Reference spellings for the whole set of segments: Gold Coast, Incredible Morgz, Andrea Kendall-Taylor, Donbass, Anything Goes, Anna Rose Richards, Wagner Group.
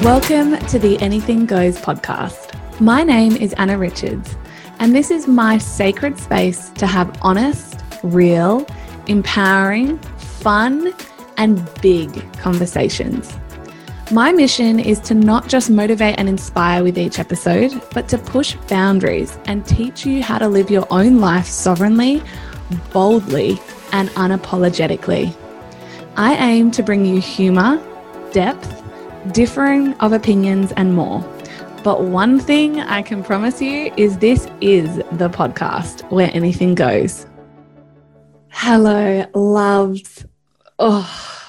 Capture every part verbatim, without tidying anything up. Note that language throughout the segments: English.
Welcome to the Anything Goes podcast. My name is Anna Richards, and this is my sacred space to have honest, real, empowering, fun, and big conversations. My mission is to not just motivate and inspire with each episode, but to push boundaries and teach you how to live your own life sovereignly, boldly, and unapologetically. I aim to bring you humour, depth, differing of opinions and more. But one thing I can promise you is this is the podcast where anything goes. Hello, loves. Oh,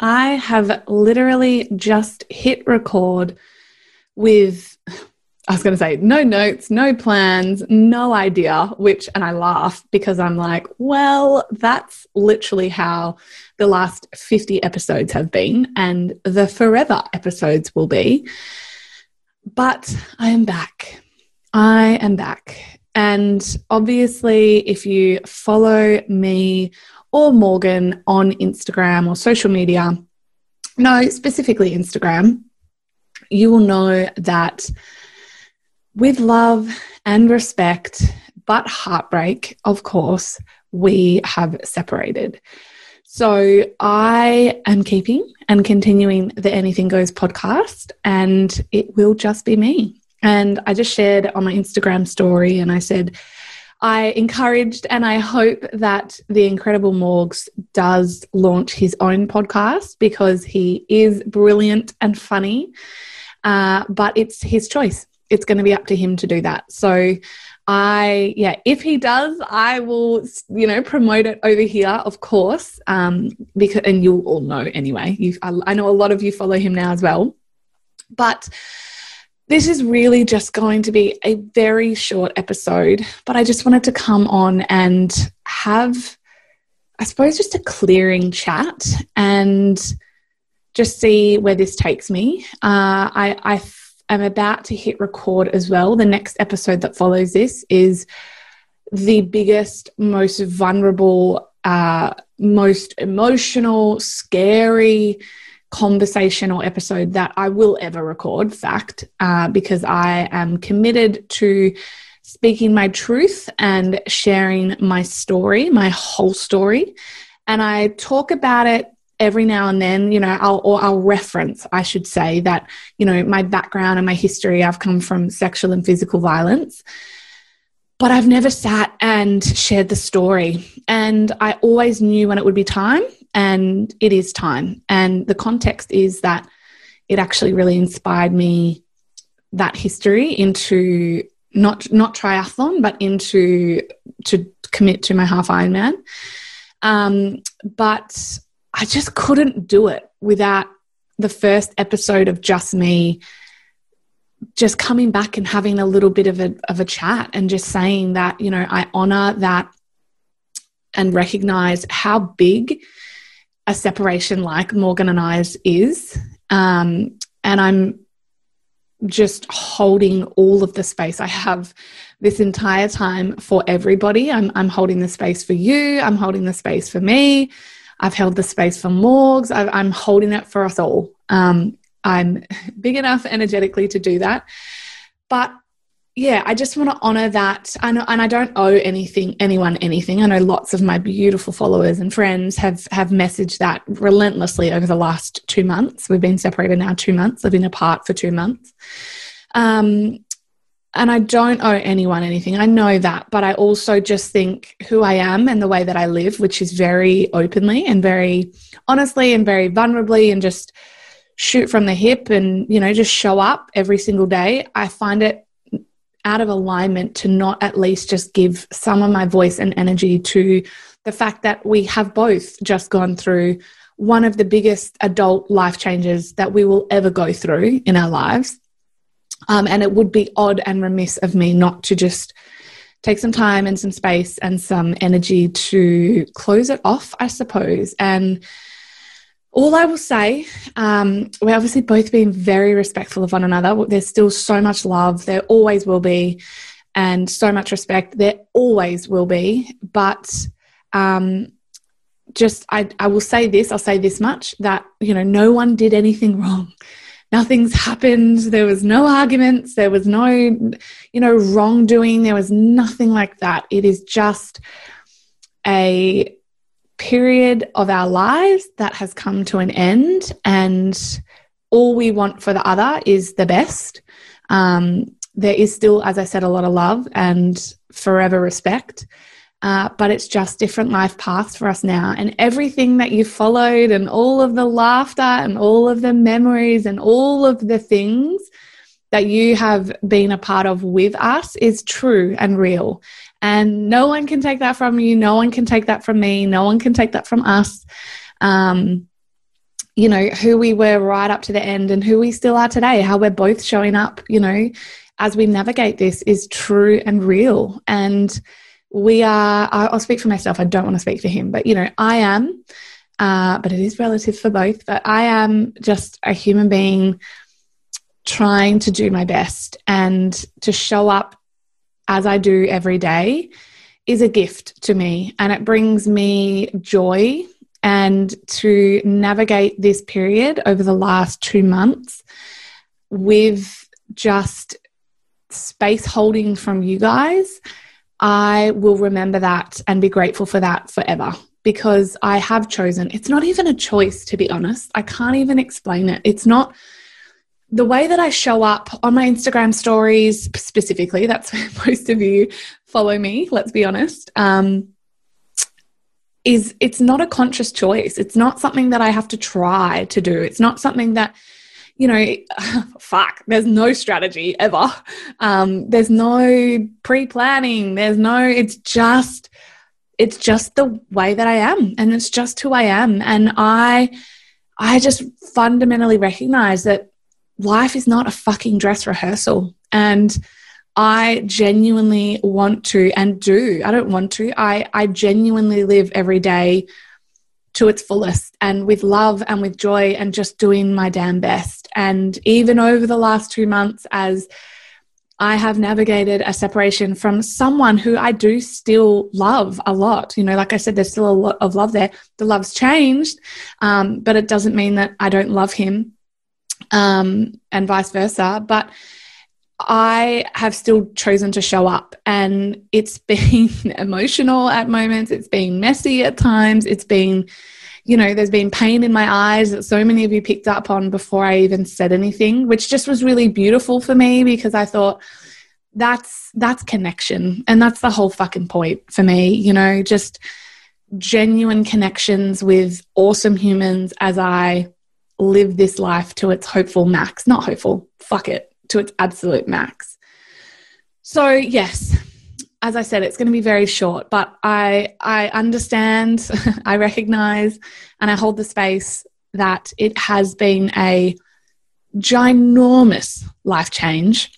I have literally just hit record with, I was going to say, no notes, no plans, no idea, which, and I laugh because I'm like, well, that's literally how the last fifty episodes have been, and the forever episodes will be. But I am back. I am back. And obviously, if you follow me or Morgan on Instagram or social media, no, specifically Instagram, you will know that with love and respect, but heartbreak, of course, we have separated. So I am keeping and continuing the Anything Goes podcast, and it will just be me. And I just shared on my Instagram story, and I said, I encouraged and I hope that the Incredible Morgz does launch his own podcast, because he is brilliant and funny, uh, but it's his choice. It's going to be up to him to do that. So I, yeah, if he does, I will, you know, promote it over here, of course, um, because, and you'll all know anyway. You, I, I know a lot of you follow him now as well, but this is really just going to be a very short episode, but I just wanted to come on and have, I suppose, just a clearing chat and just see where this takes me. Uh, I, I I'm about to hit record as well. The next episode that follows this is the biggest, most vulnerable, uh, most emotional, scary conversation or episode that I will ever record, fact, uh, because I am committed to speaking my truth and sharing my story, my whole story. And I talk about it every now and then, you know, I'll, or I'll reference, I should say, that, you know, my background and my history, I've come from sexual and physical violence, but I've never sat and shared the story. And I always knew when it would be time, and it is time. And the context is that it actually really inspired me, that history, into not, not triathlon, but into, to commit to my half Ironman. Um, but I just couldn't do it without the first episode of just me just coming back and having a little bit of a, of a chat and just saying that, you know, I honor that and recognize how big a separation like Morgan and I's is. Um, and I'm just holding all of the space I have this entire time for everybody. I'm, I'm holding the space for you. I'm holding the space for me. I've held the space for Morgz. I've, I'm holding it for us all. Um, I'm big enough energetically to do that. But yeah, I just want to honor that. I know, and I don't owe anything, anyone anything. I know lots of my beautiful followers and friends have, have messaged that relentlessly over the last two months. We've been separated now two months, living apart for two months. Um, and I don't owe anyone anything. I know that, but I also just think who I am and the way that I live, which is very openly and very honestly and very vulnerably and just shoot from the hip and, you know, just show up every single day. I find it out of alignment to not at least just give some of my voice and energy to the fact that we have both just gone through one of the biggest adult life changes that we will ever go through in our lives. Um, and it would be odd and remiss of me not to just take some time and some space and some energy to close it off, I suppose. And all I will say, um, we're obviously both being very respectful of one another. There's still so much love. There always will be, and so much respect. There always will be. But um, just, I, I will say this, I'll say this much, that, you know, no one did anything wrong. Nothing's happened. There was no arguments. There was no, you know, wrongdoing. There was nothing like that. It is just a period of our lives that has come to an end, and all we want for the other is the best. Um, there is still, as I said, a lot of love and forever respect. Uh, but it's just different life paths for us now. And everything that you followed and all of the laughter and all of the memories and all of the things that you have been a part of with us is true and real. And no one can take that from you. No one can take that from me. No one can take that from us. Um, you know, who we were right up to the end and who we still are today, how we're both showing up, you know, as we navigate this is true and real. And we are, I'll speak for myself. I don't want to speak for him, but you know, I am, uh, but it is relative for both, but I am just a human being trying to do my best, and to show up as I do every day is a gift to me. And it brings me joy. And to navigate this period over the last two months with just space holding from you guys, I will remember that and be grateful for that forever, because I have chosen. It's not even a choice, to be honest. I can't even explain it. It's not the way that I show up on my Instagram stories specifically. That's where most of you follow me, let's be honest. Um, is it's not a conscious choice. It's not something that I have to try to do. It's not something that, you know, fuck, there's no strategy ever. Um, there's no pre-planning. There's no, it's just, it's just the way that I am, and it's just who I am. And I, I just fundamentally recognize that life is not a fucking dress rehearsal. And I genuinely want to, and do, I don't want to, I, I genuinely live every day to its fullest, and with love and with joy, and just doing my damn best. And even over the last two months, as I have navigated a separation from someone who I do still love a lot, you know, like I said, there's still a lot of love there. The love's changed, um, but it doesn't mean that I don't love him, um, and vice versa. But I have still chosen to show up, and it's been emotional at moments. It's been messy at times. It's been, you know, there's been pain in my eyes that so many of you picked up on before I even said anything, which just was really beautiful for me, because I thought that's, that's connection. And that's the whole fucking point for me, you know, just genuine connections with awesome humans as I live this life to its hopeful max, not hopeful, fuck it. to its absolute max. So yes, as I said, it's going to be very short, but I, I understand, I recognize, and I hold the space that it has been a ginormous life change,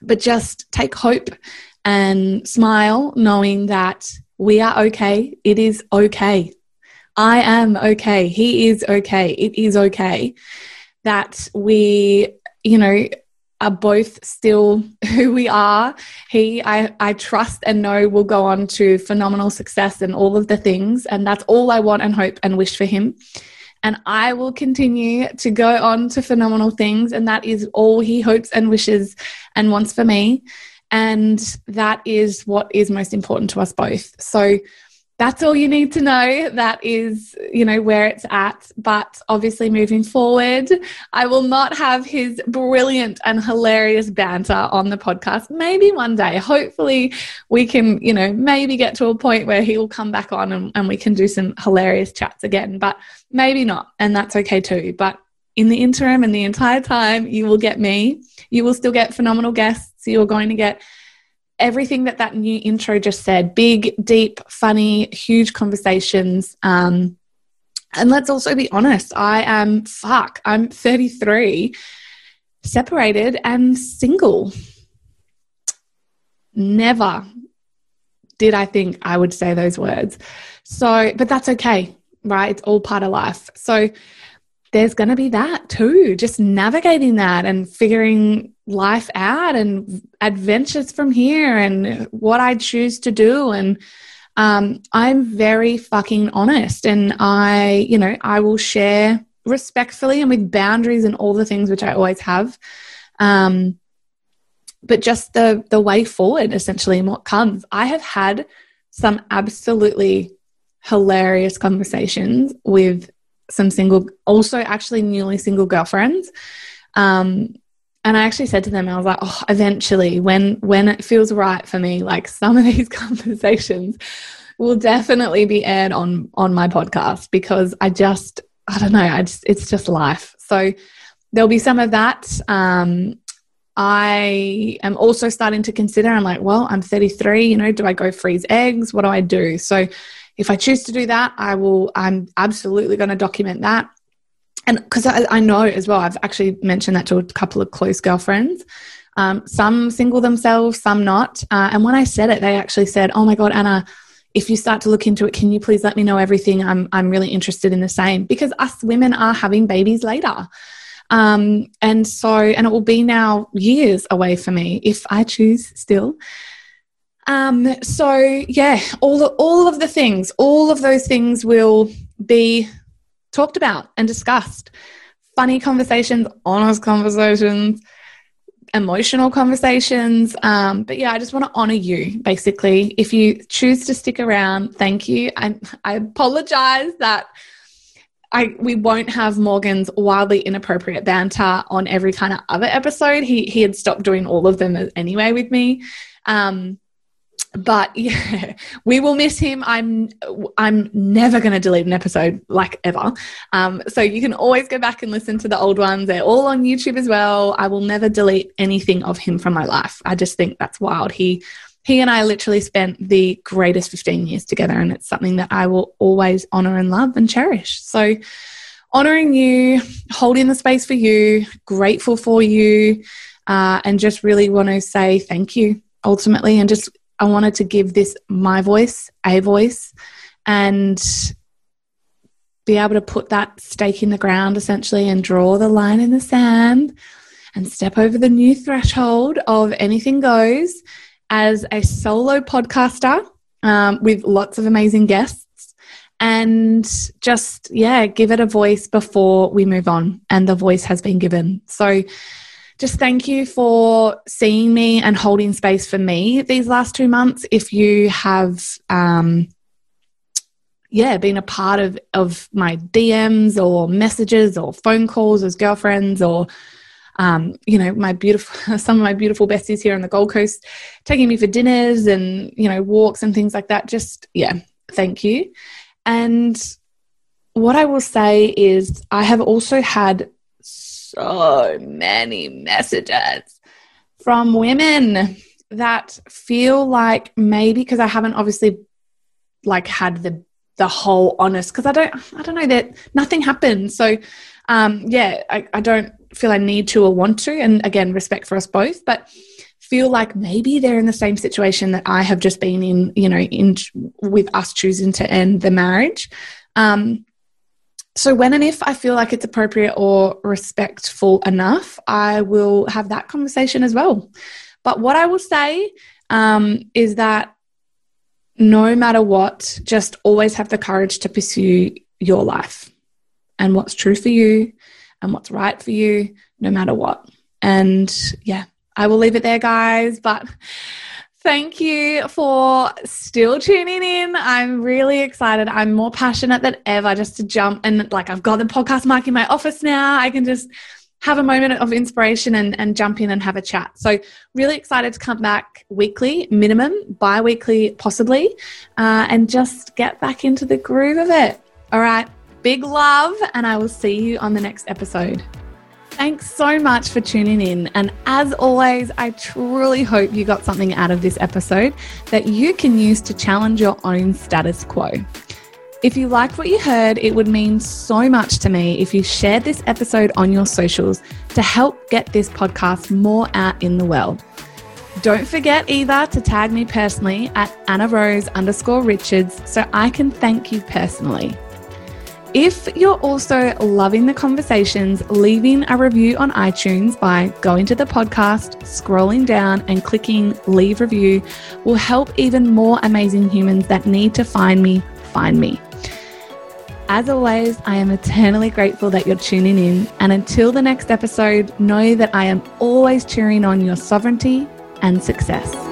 but just take hope and smile, knowing that we are okay. It is okay. I am okay. He is okay. It is okay that we, you know, are both still who we are. He, I, I trust and know will go on to phenomenal success and all of the things. And that's all I want and hope and wish for him. And I will continue to go on to phenomenal things. And that is all he hopes and wishes and wants for me. And that is what is most important to us both. So that's all you need to know. That is, you know, where it's at. But obviously moving forward, I will not have his brilliant and hilarious banter on the podcast. Maybe one day, hopefully we can, you know, maybe get to a point where he will come back on and, and we can do some hilarious chats again, but maybe not. And that's okay too. But in the interim and the entire time, you will get me. You will still get phenomenal guests. You're going to get everything that that new intro just said, big, deep, funny, huge conversations. Um, and let's also be honest, I am, fuck, I'm thirty-three, separated and single. Never did I think I would say those words. So, but that's okay, right? It's all part of life. So there's going to be that too, just navigating that and figuring life out and adventures from here and what I choose to do and Um, I'm very fucking honest, and I, you know, I will share respectfully and with boundaries and all the things which I always have. Um, but just the, the way forward essentially and what comes. I have had some absolutely hilarious conversations with some single, also actually newly single girlfriends. Um, and I actually said to them, I was like, oh, eventually when, when it feels right for me, like some of these conversations will definitely be aired on, on my podcast, because I just, I don't know, I just, it's just life. So there'll be some of that. Um, I am also starting to consider, I'm like, well, I'm thirty-three, you know, do I go freeze eggs? What do I do? So if I choose to do that, I will, I'm absolutely going to document that. And because I, I know as well, I've actually mentioned that to a couple of close girlfriends, um, some single themselves, some not. Uh, and when I said it, they actually said, oh my God, Anna, if you start to look into it, can you please let me know everything? I'm, I'm really interested in the same, because us women are having babies later. Um, and so, and it will be now years away for me if I choose still. Um, so yeah, all the, all of the things, all of those things will be talked about and discussed. Funny conversations, honest conversations, emotional conversations. Um, but yeah, I just want to honor you basically. If you choose to stick around, thank you. I, I apologize that I, we won't have Morgan's wildly inappropriate banter on every kind of other episode. He, he had stopped doing all of them anyway with me. Um, but yeah, we will miss him. I'm, I'm never going to delete an episode, like, ever. Um, so you can always go back and listen to the old ones. They're all on YouTube as well. I will never delete anything of him from my life. I just think that's wild. He, he and I literally spent the greatest fifteen years together, and it's something that I will always honor and love and cherish. So honoring you, holding the space for you, grateful for you, uh, and just really want to say thank you ultimately. And just, I wanted to give this my voice, a voice, and be able to put that stake in the ground essentially and draw the line in the sand and step over the new threshold of Anything Goes as a solo podcaster, um, with lots of amazing guests, and just, yeah, give it a voice before we move on. And the voice has been given. So just thank you for seeing me and holding space for me these last two months. If you have, um, yeah, been a part of, of my D Ms or messages or phone calls as girlfriends, or Um, you know, my beautiful, some of my beautiful besties here on the Gold Coast taking me for dinners and, you know, walks and things like that. Just, yeah, thank you. And what I will say is I have also had so many messages from women that feel like maybe, because I haven't obviously like had the the whole honest, because I don't, I don't know that nothing happened. So um, yeah, I, I don't feel I need to or want to, and again, respect for us both, but feel like maybe they're in the same situation that I have just been in, you know, in with us choosing to end the marriage. Um, so when and if I feel like it's appropriate or respectful enough, I will have that conversation as well. But what I will say um, is that no matter what, just always have the courage to pursue your life and what's true for you and what's right for you, no matter what. And yeah, I will leave it there, guys. But thank you for still tuning in. I'm really excited. I'm more passionate than ever just to jump. And like, I've got the podcast mic in my office now. I can just have a moment of inspiration and, and jump in and have a chat. So really excited to come back weekly, minimum, bi-weekly possibly, uh, and just get back into the groove of it. All right. Big love, and I will see you on the next episode. Thanks so much for tuning in. And as always, I truly hope you got something out of this episode that you can use to challenge your own status quo. If you liked what you heard, it would mean so much to me if you shared this episode on your socials to help get this podcast more out in the world. Don't forget either to tag me personally at Anna Rose underscore Richards so I can thank you personally. If you're also loving the conversations, leaving a review on iTunes by going to the podcast, scrolling down and clicking leave review will help even more amazing humans that need to find me, find me. As always, I am eternally grateful that you're tuning in. And until the next episode, know that I am always cheering on your sovereignty and success.